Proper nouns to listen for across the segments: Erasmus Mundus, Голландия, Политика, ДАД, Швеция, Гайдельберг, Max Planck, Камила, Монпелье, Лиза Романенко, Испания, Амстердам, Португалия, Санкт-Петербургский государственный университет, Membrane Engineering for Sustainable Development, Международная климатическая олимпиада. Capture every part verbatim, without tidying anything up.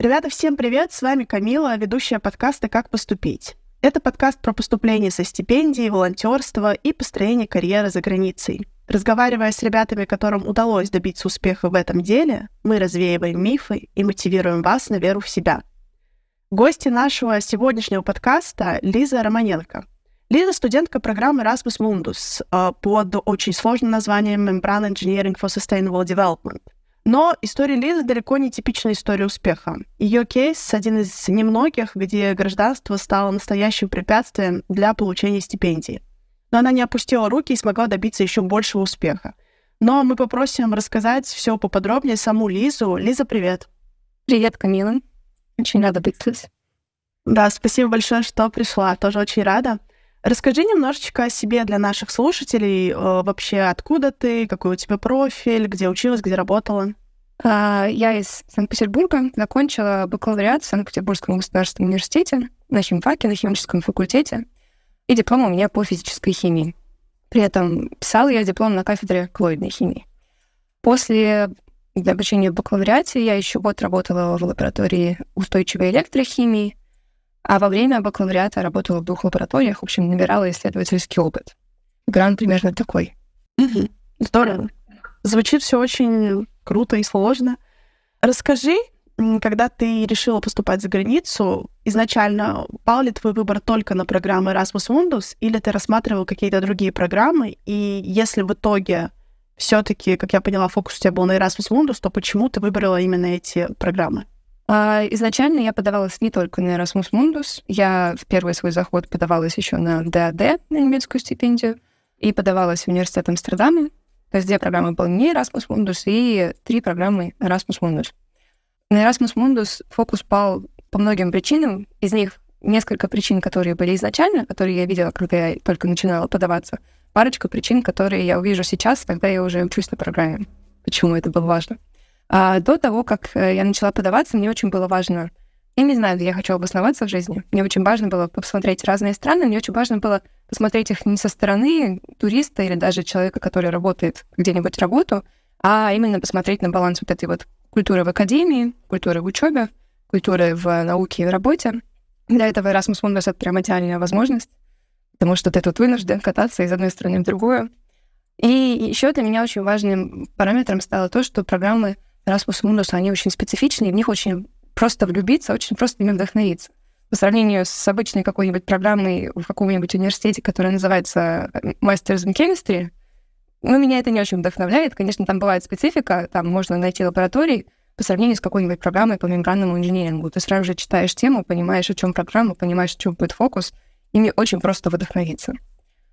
Ребята, всем привет! С вами Камила, ведущая подкаста «Как поступить». Это подкаст про поступление со стипендий, волонтерство и построение карьеры за границей. Разговаривая с ребятами, которым удалось добиться успеха в этом деле, мы развеиваем мифы и мотивируем вас на веру в себя. Гости нашего сегодняшнего подкаста — Лиза Романенко. Лиза — студентка программы Erasmus Mundus под очень сложным названием Membrane Engineering for Sustainable Development. Но история Лизы далеко не типичная история успеха. Ее кейс – один из немногих, где гражданство стало настоящим препятствием для получения стипендии. Но она не опустила руки и смогла добиться еще большего успеха. Но мы попросим рассказать все поподробнее саму Лизу. Лиза, привет. Привет, Камила. Очень рада быть здесь. Да, спасибо большое, что пришла. Тоже очень рада. Расскажи немножечко о себе для наших слушателей. Вообще, откуда ты, какой у тебя профиль, где училась, где работала? Я из Санкт-Петербурга, закончила бакалавриат в Санкт-Петербургском государственном университете на химфаке, на химическом факультете, и диплом у меня по физической химии. При этом писала я диплом на кафедре коллоидной химии. После обучения в бакалавриате я еще год работала в лаборатории устойчивой электрохимии, а во время бакалавриата работала в двух лабораториях, в общем, набирала исследовательский опыт. Грант примерно такой. Mm-hmm. Здорово. Звучит все очень круто и сложно. Расскажи, когда ты решила поступать за границу, изначально пал ли твой выбор только на программы Erasmus Mundus, или ты рассматривал какие-то другие программы? И если в итоге все-таки, как я поняла, фокус у тебя был на Erasmus Mundus, то почему ты выбрала именно эти программы? Изначально я подавалась не только на Erasmus Mundus. Я в первый свой заход подавалась еще на ДАД, на немецкую стипендию, и подавалась в университет Амстердама. То есть две программы были не Erasmus Mundus и три программы Erasmus Mundus. На Erasmus Mundus фокус пал по многим причинам. Из них несколько причин, которые были изначально, которые я видела, когда я только начинала подаваться. Парочка причин, которые я увижу сейчас, когда я уже учусь на программе. Почему это было важно? А до того, как я начала подаваться, мне очень было важно... Я не знаю, где я хочу обосноваться в жизни. Мне очень важно было посмотреть разные страны, мне очень важно было посмотреть их не со стороны туриста или даже человека, который работает где-нибудь работу, а именно посмотреть на баланс вот этой вот культуры в академии, культуры в учебе, культуры в науке и в работе. Для этого Erasmus Mundus — это прям идеальная возможность, потому что ты тут вынужден кататься из одной страны в другую. И еще для меня очень важным параметром стало то, что программы Erasmus Mundus, они очень специфичные, в них очень просто влюбиться, очень просто ими вдохновиться. По сравнению с обычной какой-нибудь программой в каком-нибудь университете, которая называется Masters in Chemistry, ну, меня это не очень вдохновляет. Конечно, там бывает специфика, там можно найти лаборатории по сравнению с какой-нибудь программой по мембранному инженерингу. Ты сразу же читаешь тему, понимаешь, о чем программа, понимаешь, в чем будет фокус, и мне очень просто вдохновиться.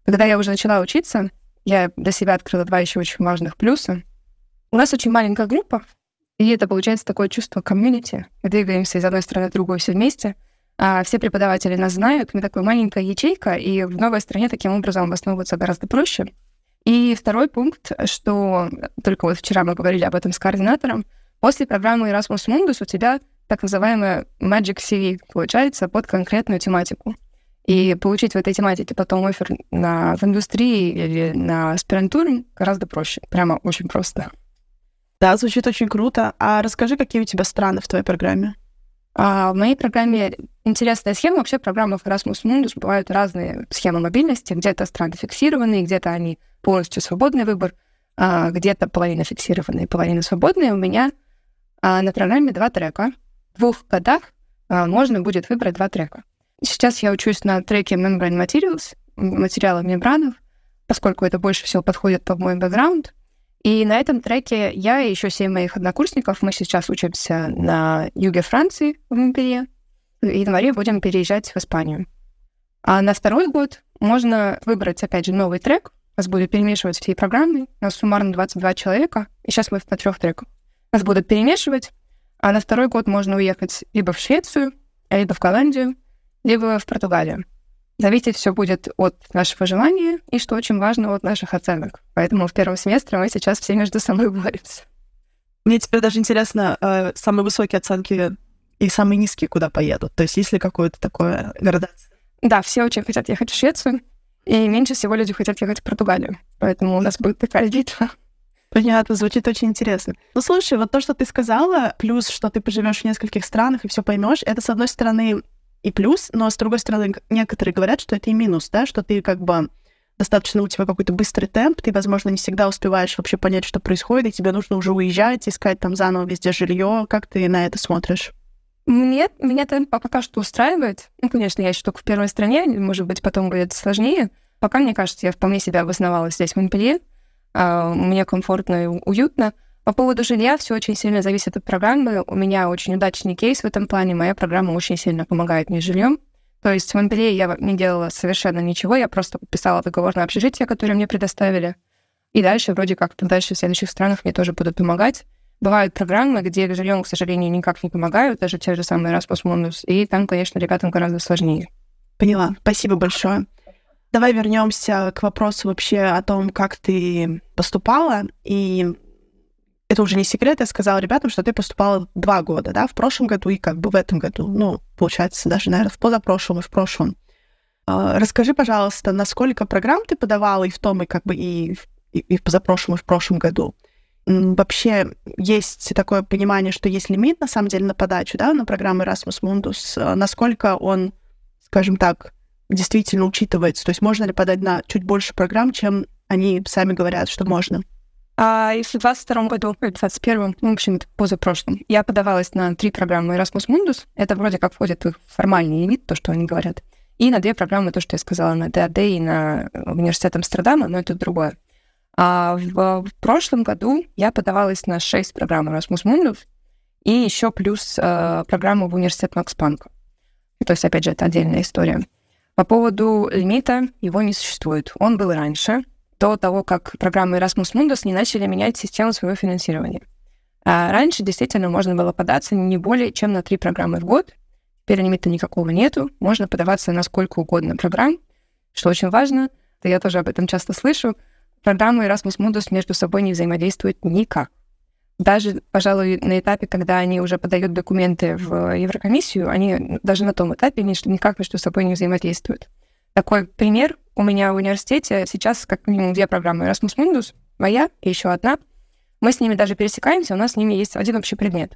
Когда я уже начала учиться, я для себя открыла два еще очень важных плюса. У нас очень маленькая группа, и это получается такое чувство комьюнити. Мы двигаемся из одной страны в другую все вместе. А все преподаватели нас знают. Мы такая маленькая ячейка, и в новой стране таким образом обосновываться гораздо проще. И второй пункт, что только вот вчера мы говорили об этом с координатором. После программы Erasmus Mundus у тебя так называемая Magic си ви получается под конкретную тематику. И получить в этой тематике потом оффер на, в индустрии или на аспирантуре гораздо проще. Прямо очень просто. Да, звучит очень круто. А расскажи, какие у тебя страны в твоей программе? А, в моей программе интересная схема. Вообще в программах Erasmus Mundus бывают разные схемы мобильности. Где-то страны фиксированные, где-то они полностью свободный выбор, а где-то половина фиксированные, половина свободные. У меня а, на программе два трека. В двух годах а, можно будет выбрать два трека. Сейчас я учусь на треке Membrane Materials, материалы мембранов, поскольку это больше всего подходит под мой бэкграунд. И на этом треке я и еще семь моих однокурсников, мы сейчас учимся на юге Франции, в Монпелье, и в январе будем переезжать в Испанию. А на второй год можно выбрать, опять же, новый трек. Нас будут перемешивать все программы. У нас суммарно двадцать два человека, и сейчас мы на трех треках. Нас будут перемешивать, а на второй год можно уехать либо в Швецию, либо в Голландию, либо в Португалию. Зависеть все будет от нашего желания и, что очень важно, от наших оценок. Поэтому в первом семестре мы сейчас все между собой боремся. Мне теперь даже интересно, самые высокие оценки и самые низкие куда поедут? То есть есть ли какое-то такое градация? Да, все очень хотят ехать в Швецию, и меньше всего люди хотят ехать в Португалию. Поэтому у нас будет такая битва. Понятно, звучит очень интересно. Ну, слушай, вот то, что ты сказала, плюс, что ты поживешь в нескольких странах и все поймешь, это, с одной стороны, и плюс, но, с другой стороны, некоторые говорят, что это и минус, да, что ты как бы достаточно у тебя какой-то быстрый темп, ты, возможно, не всегда успеваешь вообще понять, что происходит, и тебе нужно уже уезжать, искать там заново везде жилье. Как ты на это смотришь? Мне, меня темп пока что устраивает. Ну, конечно, я еще только в первой стране, может быть, потом будет сложнее. Пока, мне кажется, я вполне себя обосновала здесь, в Монпелье. Uh, мне комфортно и уютно. По поводу жилья все очень сильно зависит от программы. У меня очень удачный кейс в этом плане. Моя программа очень сильно помогает мне с жильем. То есть в Монпелье я не делала совершенно ничего, я просто подписала договор на общежитие, которое мне предоставили. И дальше, вроде как, дальше в следующих странах мне тоже будут помогать. Бывают программы, где жильем, к сожалению, никак не помогают, даже те же самые Erasmus Mundus, и там, конечно, ребятам гораздо сложнее. Поняла. Спасибо большое. Давай вернемся к вопросу вообще о том, как ты поступала. И это уже не секрет, я сказала ребятам, что ты поступала два года, да, в прошлом году и как бы в этом году. Ну, получается, даже, наверное, в позапрошлом и в прошлом. Расскажи, пожалуйста, насколько программ ты подавала и в том, и как бы и в, и в позапрошлом, и в прошлом году. Вообще есть такое понимание, что есть лимит, на самом деле, на подачу, да, на программу Erasmus Mundus. Насколько он, скажем так, действительно учитывается? То есть можно ли подать на чуть больше программ, чем они сами говорят, что можно? А, если в двадцать втором году, в двадцать первом, ну, в общем, позапрошлом, я подавалась на три программы Erasmus Mundus. Это вроде как входит в их формальный лимит, то, что они говорят. И на две программы, то, что я сказала, на ДАД и на университет Амстердама, но это другое. А в, в прошлом году я подавалась на шесть программ Erasmus Mundus и еще плюс э, программу в университет Макс Планка. То есть, опять же, это отдельная история. По поводу лимита, его не существует. Он был раньше, до того, как программы Erasmus Mundus не начали менять систему своего финансирования. А раньше действительно можно было податься не более чем на три программы в год. Теперь лимита никакого нету. Можно подаваться на сколько угодно программ, что очень важно. Это я тоже об этом часто слышу. Программы Erasmus Mundus между собой не взаимодействуют никак. Даже, пожалуй, на этапе, когда они уже подают документы в Еврокомиссию, они даже на том этапе никак между собой не взаимодействуют. Такой пример. У меня в университете сейчас как минимум две программы Erasmus Mundus, моя и еще одна. Мы с ними даже пересекаемся, у нас с ними есть один общий предмет.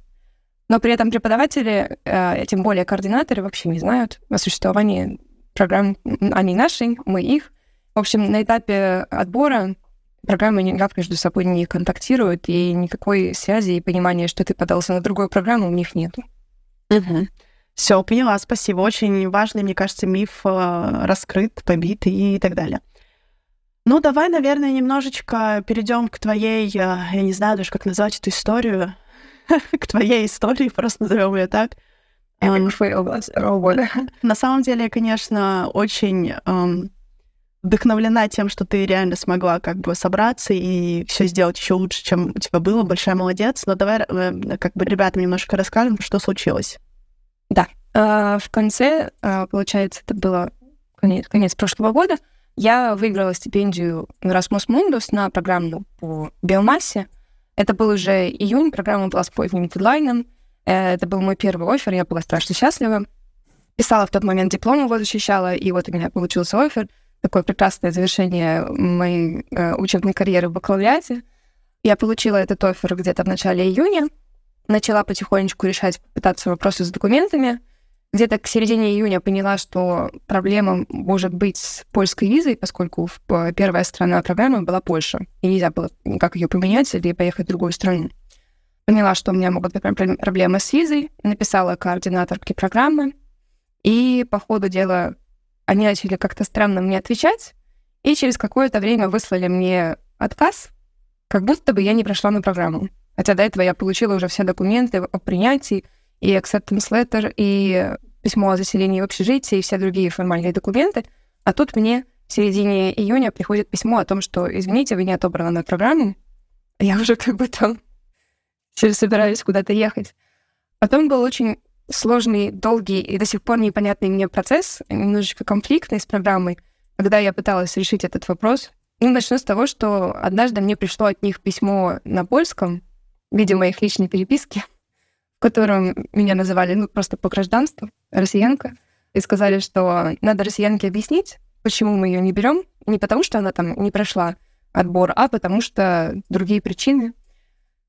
Но при этом преподаватели, тем более координаторы, вообще не знают о существовании программ. Они наши, мы их. В общем, на этапе отбора программы никак между собой не контактируют, и никакой связи и понимания, что ты подался на другую программу, у них нет. Угу. Все, поняла, спасибо. Очень важный, мне кажется, миф раскрыт, побит и так далее. Ну, давай, наверное, немножечко перейдем к твоей, я не знаю даже, как назвать эту историю, к твоей истории, просто назовем ее так. На самом деле, конечно, очень вдохновлена тем, что ты реально смогла как бы собраться и все сделать еще лучше, чем у тебя было. Большая молодец. Но давай как бы ребятам немножко расскажем, что случилось. Да. В конце, получается, это было конец, конец прошлого года, я выиграла стипендию Erasmus Mundus на программу по биомассе. Это был уже июнь, программа была с поздним дедлайном. Это был мой первый оффер, я была страшно счастлива. Писала в тот момент диплом, его защищала, и вот у меня получился оффер. Такое прекрасное завершение моей э, учебной карьеры в бакалавриате. Я получила этот оффер где-то в начале июня, начала потихонечку решать, пытаться вопросы с документами. Где-то к середине июня поняла, что проблема может быть с польской визой, поскольку первая страна программы была Польша, и нельзя было никак ее поменять или поехать в другую страну. Поняла, что у меня могут быть проблемы с визой, написала координаторке программы, и по ходу дела они начали как-то странно мне отвечать, и через какое-то время выслали мне отказ, как будто бы я не прошла на программу. Хотя до этого я получила уже все документы о принятии, и acceptance letter, и письмо о заселении в общежитие, и все другие формальные документы. А тут мне в середине июня приходит письмо о том, что, извините, вы не отобраны на программу. Я уже как бы там собираюсь куда-то ехать. Потом был очень сложный, долгий и до сих пор непонятный мне процесс, немножечко конфликтный с программой, когда я пыталась решить этот вопрос. Ну, начну с того, что однажды мне пришло от них письмо на польском, в виде моих личной переписки, в котором меня называли, ну, просто по гражданству, россиянка, и сказали, что надо россиянке объяснить, почему мы ее не берем, не потому что она там не прошла, отбор, а потому что другие причины.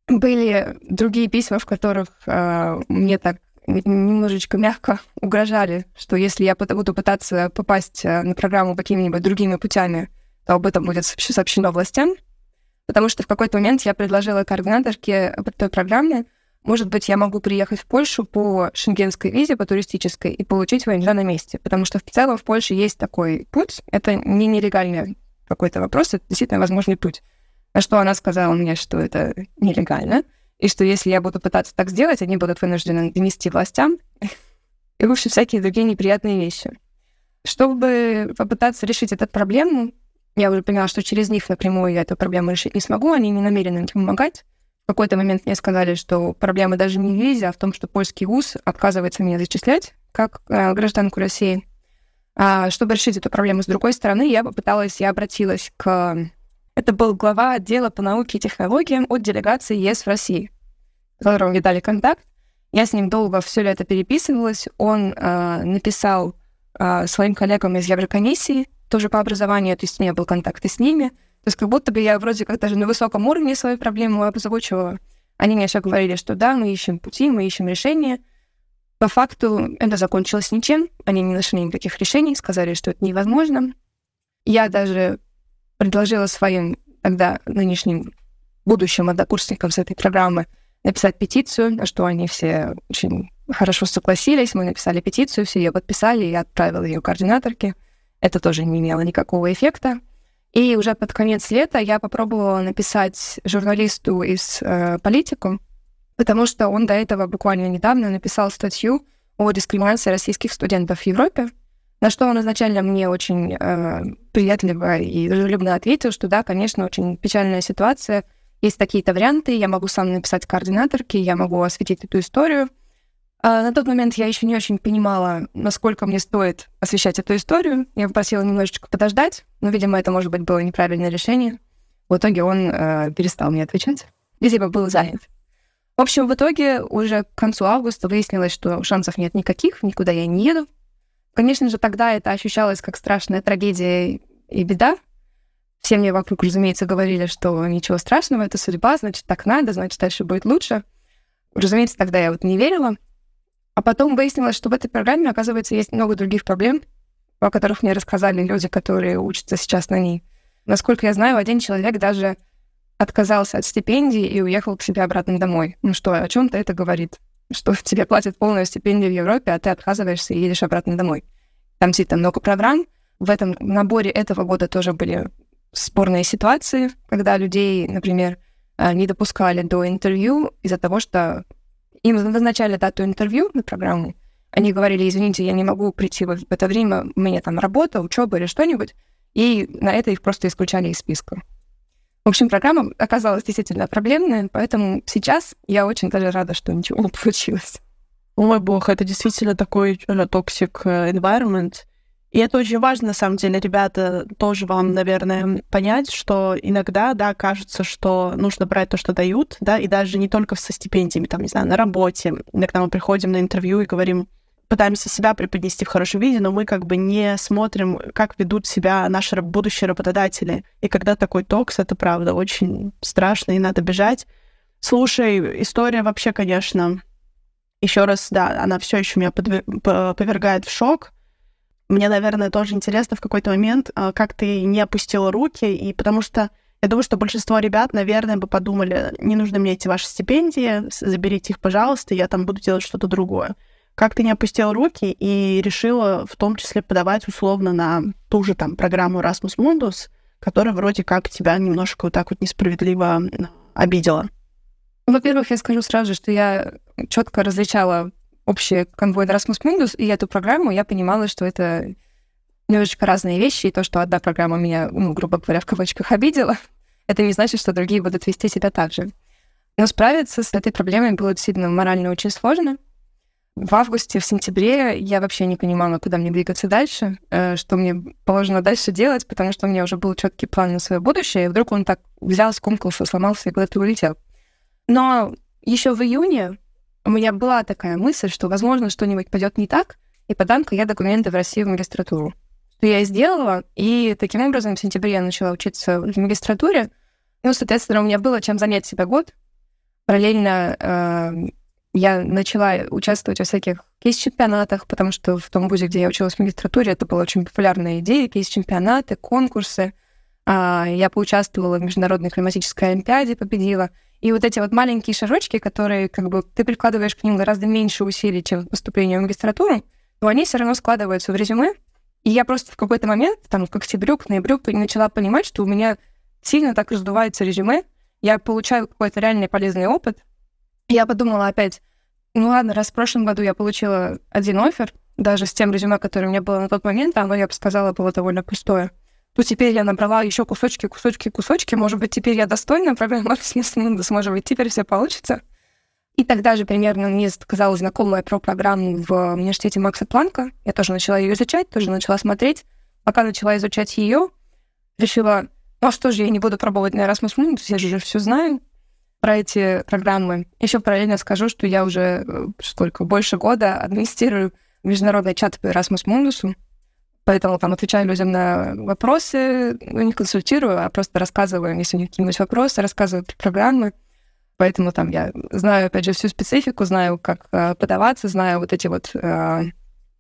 Были другие письма, в которых э, мне так немножечко мягко угрожали, что если я буду пытаться попасть на программу какими-нибудь другими путями, то об этом будет сообщено властям, потому что в какой-то момент я предложила координаторке той программы, может быть, я могу приехать в Польшу по шенгенской визе, по туристической, и получить ВНЖ на месте, потому что в целом в Польше есть такой путь, это не нелегальный какой-то вопрос, это действительно возможный путь. На что она сказала мне, что это нелегально, и что если я буду пытаться так сделать, они будут вынуждены донести властям и лучше всякие другие неприятные вещи. Чтобы попытаться решить эту проблему, я уже поняла, что через них напрямую я эту проблему решить не смогу, они не намерены мне помогать. В какой-то момент мне сказали, что проблема даже не в визе, а в том, что польский вуз отказывается меня зачислять как э, гражданку России. А чтобы решить эту проблему с другой стороны, я попыталась, я обратилась к... Это был глава отдела по науке и технологиям от делегации ЕС в России, которому мне дали контакт. Я с ним долго все лето переписывалась. Он э, написал э, своим коллегам из Еврокомиссии, тоже по образованию, то есть у меня был контакт и с ними. То есть как будто бы я вроде как даже на высоком уровне свою проблему обозвучивала. Они мне все говорили, что да, мы ищем пути, мы ищем решения. По факту это закончилось ничем. Они не нашли никаких решений, сказали, что это невозможно. Я даже... предложила своим тогда нынешним будущим однокурсникам с этой программы написать петицию, на что они все очень хорошо согласились. Мы написали петицию, все ее подписали, я отправила ее координаторке. Это тоже не имело никакого эффекта. И уже под конец лета я попробовала написать журналисту из э, «Политику», потому что он до этого буквально недавно написал статью о дискриминации российских студентов в Европе, на что он изначально мне очень э, приятливо и дружелюбно ответил, что да, конечно, очень печальная ситуация, есть такие-то варианты, я могу сам написать координаторке, я могу осветить эту историю. А на тот момент я еще не очень понимала, насколько мне стоит освещать эту историю. Я попросила немножечко подождать, но, видимо, это, может быть, было неправильное решение. В итоге он э, перестал мне отвечать, видимо, был занят. В общем, в итоге уже к концу августа выяснилось, что шансов нет никаких, никуда я не еду. Конечно же, тогда это ощущалось как страшная трагедия и беда. Все мне вокруг, разумеется, говорили, что ничего страшного, это судьба, значит, так надо, значит, дальше будет лучше. Разумеется, тогда я вот не верила. А потом выяснилось, что в этой программе, оказывается, есть много других проблем, о которых мне рассказали люди, которые учатся сейчас на ней. Насколько я знаю, один человек даже отказался от стипендии и уехал к себе обратно домой. Ну что, о чем-то это говорит? Что тебе платят полную стипендию в Европе, а ты отказываешься и едешь обратно домой. Там действительно много программ. В этом наборе этого года тоже были спорные ситуации, когда людей, например, не допускали до интервью из-за того, что им назначали дату интервью на программу. Они говорили, извините, я не могу прийти в это время, у меня там работа, учеба или что-нибудь. И на это их просто исключали из списка. В общем, программа оказалась действительно проблемная, поэтому сейчас я очень даже рада, что ничего не получилось. О мой бог, это действительно такой токсик environment. И это очень важно, на самом деле, ребята, тоже вам, наверное, понять, что иногда, да, кажется, что нужно брать то, что дают, да, и даже не только со стипендиями, там, не знаю, на работе. Иногда мы приходим на интервью и говорим, пытаемся себя преподнести в хорошем виде, но мы как бы не смотрим, как ведут себя наши будущие работодатели. И когда такой токс, это правда очень страшно, и надо бежать. Слушай, история вообще, конечно, еще раз, да, она все еще меня подвер... повергает в шок. Мне, наверное, тоже интересно в какой-то момент, как ты не опустила руки, и потому что я думаю, что большинство ребят, наверное, бы подумали, не нужны мне эти ваши стипендии, заберите их, пожалуйста, я там буду делать что-то другое. Как ты не опустила руки и решила в том числе подавать условно на ту же там программу Erasmus Mundus, которая вроде как тебя немножко вот так вот несправедливо обидела? Во-первых, я скажу сразу же, что я четко различала общий конвой Erasmus Mundus и эту программу. Я понимала, что это немножечко разные вещи, и то, что одна программа меня, ну, грубо говоря, в кавычках обидела, это не значит, что другие будут вести себя так же. Но справиться с этой проблемой было действительно морально очень сложно. В августе, в сентябре я вообще не понимала, куда мне двигаться дальше, что мне положено дальше делать, потому что у меня уже был четкий план на свое будущее, и вдруг он так взял, скомкался, сломался и куда-то улетел. Но еще в июне у меня была такая мысль, что, возможно, что-нибудь пойдет не так, и подам-ка я документы в Россию в магистратуру. что я сделала, и таким образом в сентябре я начала учиться в магистратуре. Ну, соответственно, у меня было чем занять себя год. Параллельно э, я начала участвовать во всяких кейс-чемпионатах, потому что в том вузе, где я училась в магистратуре, это была очень популярная идея, кейс-чемпионаты, конкурсы. Э, я поучаствовала в Международной климатической олимпиаде, победила. И вот эти вот маленькие шажочки, которые как бы ты прикладываешь к ним гораздо меньше усилий, чем к поступлению в магистратуру, но они все равно складываются в резюме. И я просто в какой-то момент, там, к октябрю, к ноябрю, начала понимать, что у меня сильно так раздувается резюме, я получаю какой-то реальный полезный опыт. Я подумала опять, ну ладно, раз в прошлом году я получила один оффер, даже с тем резюме, которое у меня было на тот момент, оно, я бы сказала, было довольно пустое. То теперь я набрала еще кусочки, кусочки, кусочки. Может быть, теперь я достойна программы Erasmus Mundus, может быть, теперь все получится. И тогда же примерно мне сказала знакомая про программу в университете Макса Планка. Я тоже начала ее изучать, тоже начала смотреть. Пока начала изучать ее, решила, ну а что же, я не буду пробовать на Erasmus Mundus, я же все знаю про эти программы. Еще параллельно скажу, что я уже сколько, больше года администрирую международный чат по Erasmus Mundus. Поэтому там отвечаю людям на вопросы, не консультирую, а просто рассказываю, если у них какие-нибудь вопросы, рассказываю про программы. Поэтому там я знаю, опять же, всю специфику, знаю, как э, подаваться, знаю вот эти вот... Э,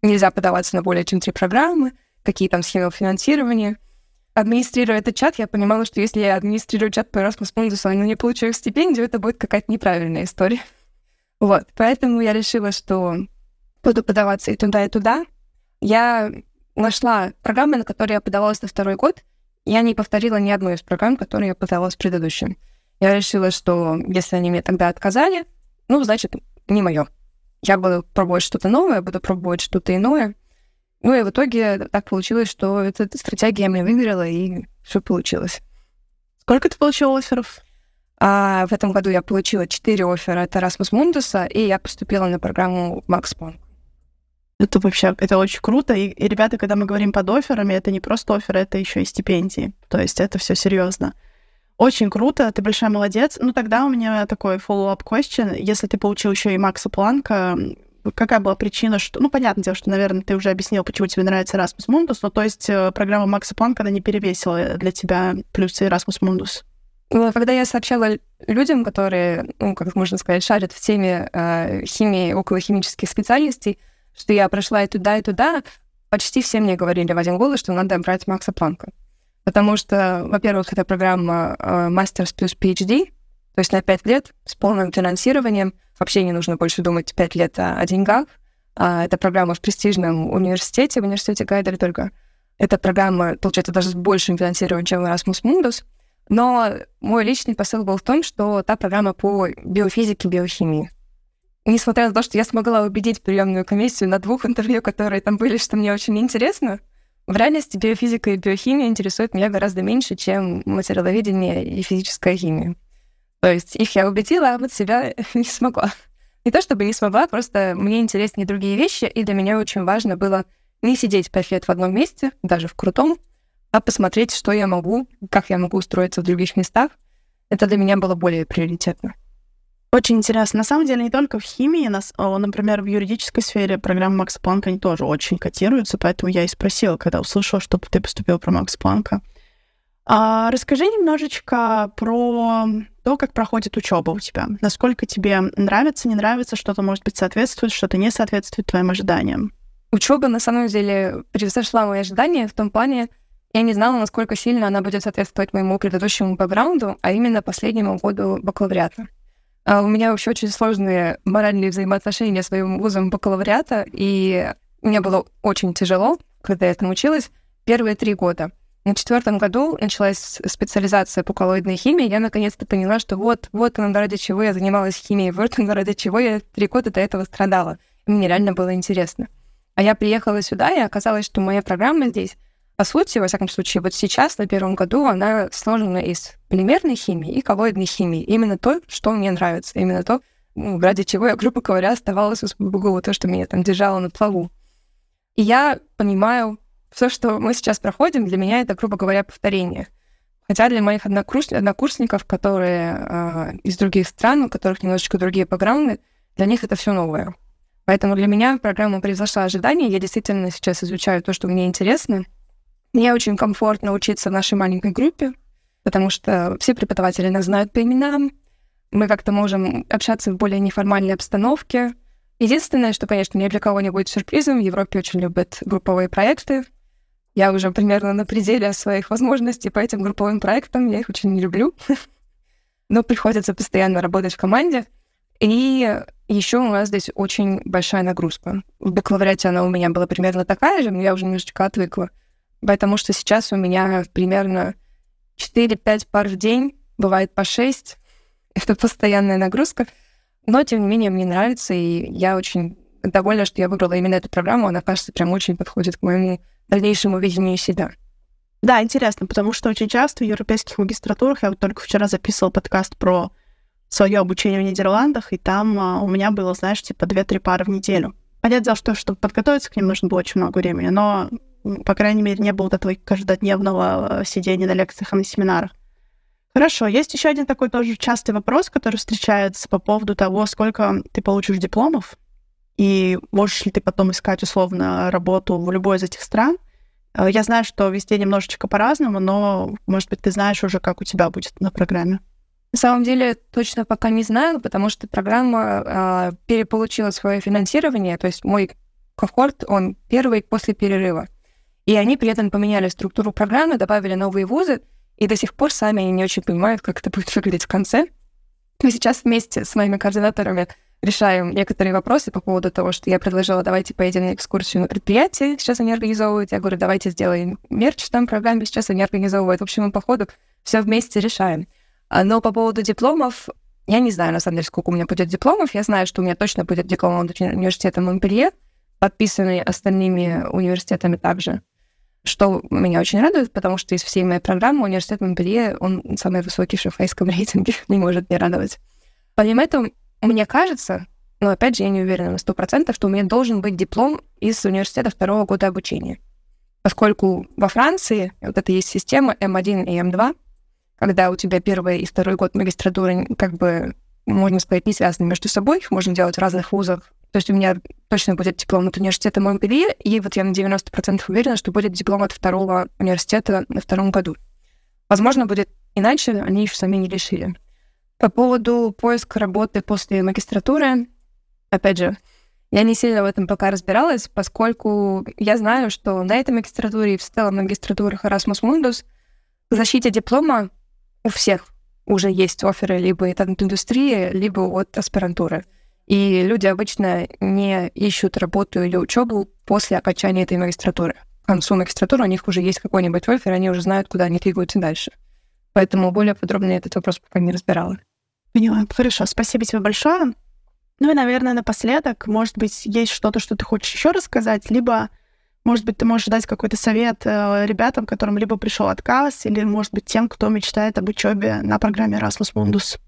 нельзя подаваться на более чем три программы, какие там схемы финансирования. Администрируя этот чат, я понимала, что если я администрирую чат по Erasmus Mundus, но не получу их стипендию, это будет какая-то неправильная история. Вот. Поэтому я решила, что буду подаваться и туда, и туда. Я... нашла программы, на которые я подавалась на второй год. Я не повторила ни одну из программ, которые я подавалась в предыдущем. Я решила, что если они мне тогда отказали, ну, значит, не мое. Я буду пробовать что-то новое, буду пробовать что-то иное. Ну, и в итоге так получилось, что эта стратегия меня выиграла, и все получилось. Сколько ты получила офферов? А, в этом году я получила четыре оффера от Erasmus Mundus, и я поступила на программу Max Planck. Это вообще, это очень круто. И, и, ребята, когда мы говорим под офферами, это не просто офферы, это еще и стипендии. То есть это все серьезно. Очень круто, ты большая молодец. Ну, тогда у меня такой follow-up question. Если ты получил еще и Макса Планка, какая была причина, что... Ну, понятное дело, что, наверное, ты уже объяснил, почему тебе нравится Erasmus Mundus, но то есть программа Макса Планка, она не перевесила для тебя плюсы Erasmus Mundus. Когда я сообщала людям, которые, ну, как можно сказать, шарят в теме э, химии, околохимических специальностей, что я прошла и туда, и туда, почти все мне говорили в один голос, что надо брать Макса Планка. Потому что, во-первых, это программа Masters плюс PhD, то есть на пять лет с полным финансированием. Вообще не нужно больше думать пять лет о, о деньгах. А, это программа в престижном университете, в университете Гайдельберга. Это программа, получается, даже с большим финансированием, чем Erasmus Mundus. Но мой личный посыл был в том, что та программа по биофизике, биохимии. Несмотря на то, что я смогла убедить приемную комиссию на двух интервью, которые там были, что мне очень интересно, в реальности биофизика и биохимия интересуют меня гораздо меньше, чем материаловедение и физическая химия. То есть их я убедила, а вот себя не смогла. Не то чтобы не смогла, просто мне интереснее другие вещи, и для меня очень важно было не сидеть пять лет в одном месте, даже в крутом, а посмотреть, что я могу, как я могу устроиться в других местах. Это для меня было более приоритетно. Очень интересно. На самом деле, не только в химии, нас, например, в юридической сфере программы Макса Планка они тоже очень котируются, поэтому я и спросила, когда услышала, что ты поступила про Макса Планка. А, расскажи немножечко про то, как проходит учеба у тебя. Насколько тебе нравится, не нравится, что-то, может быть, соответствует, что-то не соответствует твоим ожиданиям. Учеба, на самом деле, превзошла мои ожидания в том плане, я не знала, насколько сильно она будет соответствовать моему предыдущему бэкграунду, а именно последнему году бакалавриата. У меня вообще очень сложные моральные взаимоотношения с своим вузом бакалавриата, и мне было очень тяжело, когда я там училась, первые три года. На четвертом году началась специализация по коллоидной химии, я наконец-то поняла, что вот, вот оно, ради чего я занималась химией, вот оно, ради чего я три года до этого страдала. И мне реально было интересно. А я приехала сюда, и оказалось, что моя программа здесь, по сути, во всяком случае, вот сейчас, на первом году, она сложена из полимерной химии и коллоидной химии. Именно то, что мне нравится. Именно то, ну, ради чего я, грубо говоря, оставалась у СПБГУ, то, что меня там держало на плаву. И я понимаю, все, что мы сейчас проходим, для меня это, грубо говоря, повторение. Хотя для моих однокурс... однокурсников, которые э, из других стран, у которых немножечко другие бэкграунды, для них это все новое. Поэтому для меня программа превзошла ожидания. Я действительно сейчас изучаю то, что мне интересно. Мне очень комфортно учиться в нашей маленькой группе, потому что все преподаватели нас знают по именам, мы как-то можем общаться в более неформальной обстановке. Единственное, что, конечно, ни для кого не будет сюрпризом, в Европе очень любят групповые проекты. Я уже примерно на пределе своих возможностей по этим групповым проектам, я их очень не люблю. Но приходится постоянно работать в команде. И еще у нас здесь очень большая нагрузка. В бакалавриате она у меня была примерно такая же, но я уже немножечко отвыкла. Потому что сейчас у меня примерно четыре-пять пар в день, бывает по шесть. Это постоянная нагрузка. Но, тем не менее, мне нравится, и я очень довольна, что я выбрала именно эту программу. Она, кажется, прям очень подходит к моему дальнейшему видению себя. Да, интересно, потому что очень часто в европейских магистратурах, я вот только вчера записывала подкаст про свое обучение в Нидерландах, и там а, у меня было, знаешь, типа две-три пары в неделю. Понятно, что, чтобы подготовиться к ним, нужно было очень много времени, но, по крайней мере, не было этого каждодневного сидения на лекциях и на семинарах. Хорошо, есть еще один такой тоже частый вопрос, который встречается по поводу того, сколько ты получишь дипломов, и можешь ли ты потом искать, условно, работу в любой из этих стран. Я знаю, что везде немножечко по-разному, но, может быть, ты знаешь уже, как у тебя будет на программе. На самом деле, точно пока не знаю, потому что программа а, переполучила свое финансирование, то есть мой когорт, он первый после перерыва. И они при этом поменяли структуру программы, добавили новые вузы, и до сих пор сами они не очень понимают, как это будет выглядеть в конце. Мы сейчас вместе с моими координаторами решаем некоторые вопросы по поводу того, что я предложила, давайте поедем на экскурсию на предприятие, сейчас они организовывают. Я говорю, давайте сделаем мерч там в программе, сейчас они организовывают. В общем, мы по ходу все вместе решаем. Но по поводу дипломов, я не знаю, на самом деле, сколько у меня будет дипломов. Я знаю, что у меня точно будет диплом от университета Монпелье, подписанный остальными университетами также, что меня очень радует, потому что из всей моей программы университет Монпелье, он самый высокий в шанхайском рейтинге, не может не радовать. Помимо этого, мне кажется, но, опять же, я не уверена на сто процентов, что у меня должен быть диплом из университета второго года обучения, поскольку во Франции вот это есть система эм один и эм два, когда у тебя первый и второй год магистратуры, как бы, можно сказать, не связаны между собой, их можно делать в разных вузах. То есть у меня точно будет диплом от университета Монпелье, и вот я на девяносто процентов уверена, что будет диплом от второго университета на втором году. Возможно, будет иначе, они еще сами не решили. По поводу поиска работы после магистратуры, опять же, я не сильно в этом пока разбиралась, поскольку я знаю, что на этой магистратуре и в целом магистратурах Erasmus Mundus к защите диплома у всех уже есть офферы либо от индустрии, либо от аспирантуры. И люди обычно не ищут работу или учебу после окончания этой магистратуры. К концу магистратуры у них уже есть какой-нибудь оффер, они уже знают, куда они двигаются дальше. Поэтому более подробно я этот вопрос пока не разбирала. Поняла. Хорошо, спасибо тебе большое. Ну и, наверное, напоследок, может быть, есть что-то, что ты хочешь еще рассказать, либо, может быть, ты можешь дать какой-то совет ребятам, которым либо пришел отказ, или, может быть, тем, кто мечтает об учебе на программе Erasmus Mundus.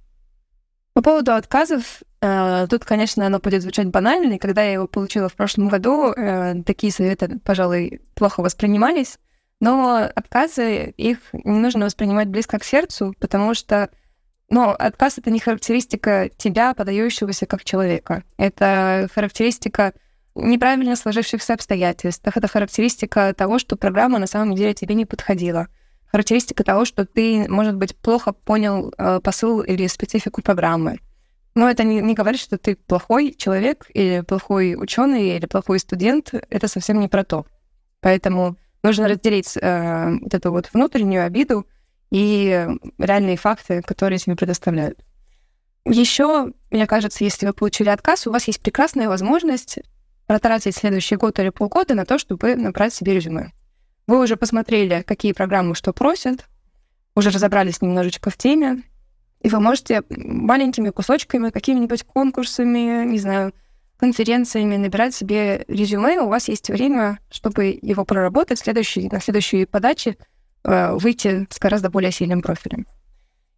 По поводу отказов, тут, конечно, оно будет звучать банально, и когда я его получила в прошлом году, такие советы, пожалуй, плохо воспринимались. Но отказы, их не нужно воспринимать близко к сердцу, потому что ну, отказ — это не характеристика тебя, подающегося как человека. Это характеристика неправильно сложившихся обстоятельств. Это характеристика того, что программа на самом деле тебе не подходила. Характеристика того, что ты, может быть, плохо понял посыл или специфику программы. Но это не, не говорит, что ты плохой человек или плохой ученый или плохой студент. Это совсем не про то. Поэтому нужно разделить э, вот эту вот внутреннюю обиду и реальные факты, которые тебе предоставляют. Еще, мне кажется, если вы получили отказ, у вас есть прекрасная возможность протратить следующий год или полгода на то, чтобы набрать себе резюме. Вы уже посмотрели, какие программы что просят, уже разобрались немножечко в теме, и вы можете маленькими кусочками, какими-нибудь конкурсами, не знаю, конференциями набирать себе резюме, у вас есть время, чтобы его проработать, следующий, на следующей подаче э, выйти с гораздо более сильным профилем.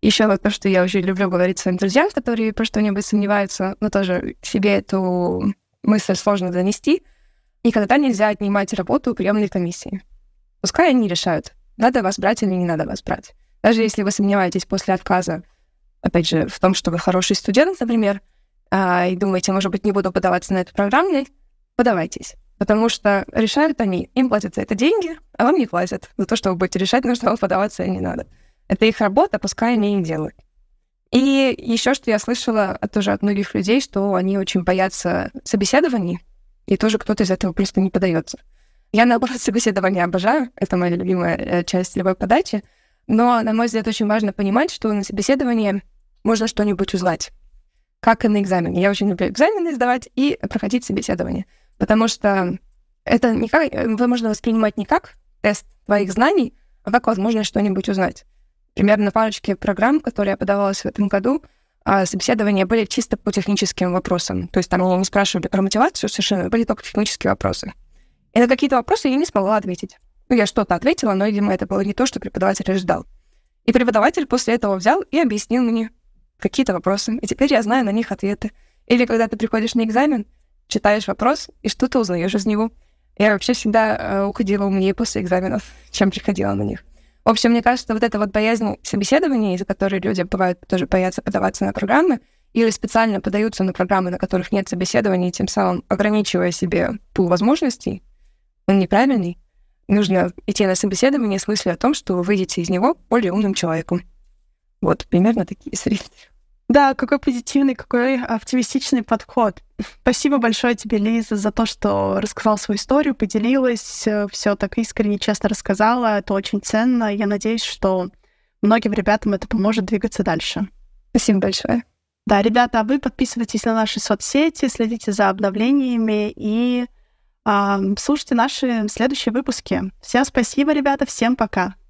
Еще вот то, что я очень люблю говорить своим друзьям, которые про что-нибудь сомневаются, но тоже себе эту мысль сложно донести, никогда нельзя отнимать работу у приемной комиссии. Пускай они решают, надо вас брать или не надо вас брать. Даже если вы сомневаетесь после отказа, опять же, в том, что вы хороший студент, например, и думаете, может быть, не буду подаваться на эту программу, подавайтесь. Потому что решают они, им платят за это деньги, а вам не платят за то, что вы будете решать, на что вам подаваться и не надо. Это их работа, пускай они и делают. И еще что я слышала тоже от многих людей, что они очень боятся собеседований, и тоже кто-то из этого просто не подается. Я, наоборот, собеседование обожаю, это моя любимая часть любой подачи, но, на мой взгляд, очень важно понимать, что на собеседовании можно что-нибудь узнать, как и на экзамене. Я очень люблю экзамены сдавать и проходить собеседование, потому что это не как, можно воспринимать не как тест твоих знаний, а как возможность что-нибудь узнать. Примерно на парочке программ, которые я подавалась в этом году, собеседования были чисто по техническим вопросам. То есть там меня не спрашивали про мотивацию совершенно, были только технические вопросы. И на какие-то вопросы я не смогла ответить. Ну, я что-то ответила, но, видимо, это было не то, что преподаватель ожидал. И преподаватель после этого взял и объяснил мне какие-то вопросы, и теперь я знаю на них ответы. Или когда ты приходишь на экзамен, читаешь вопрос, и что-то узнаешь из него. Я вообще всегда э, уходила умнее после экзаменов, чем приходила на них. В общем, мне кажется, вот эта вот боязнь собеседования, из-за которой люди бывают тоже боятся подаваться на программы, или специально подаются на программы, на которых нет собеседований, тем самым ограничивая себе пул возможностей, он неправильный. Нужно идти на собеседование с мыслью о том, что вы выйдете из него более умным человеком. Вот, примерно такие средства. Да, какой позитивный, какой оптимистичный подход. Спасибо большое тебе, Лиза, за то, что рассказала свою историю, поделилась, все так искренне, честно рассказала. Это очень ценно. Я надеюсь, что многим ребятам это поможет двигаться дальше. Спасибо большое. Да, ребята, а вы подписывайтесь на наши соцсети, следите за обновлениями и э, слушайте наши следующие выпуски. Всем спасибо, ребята, всем пока.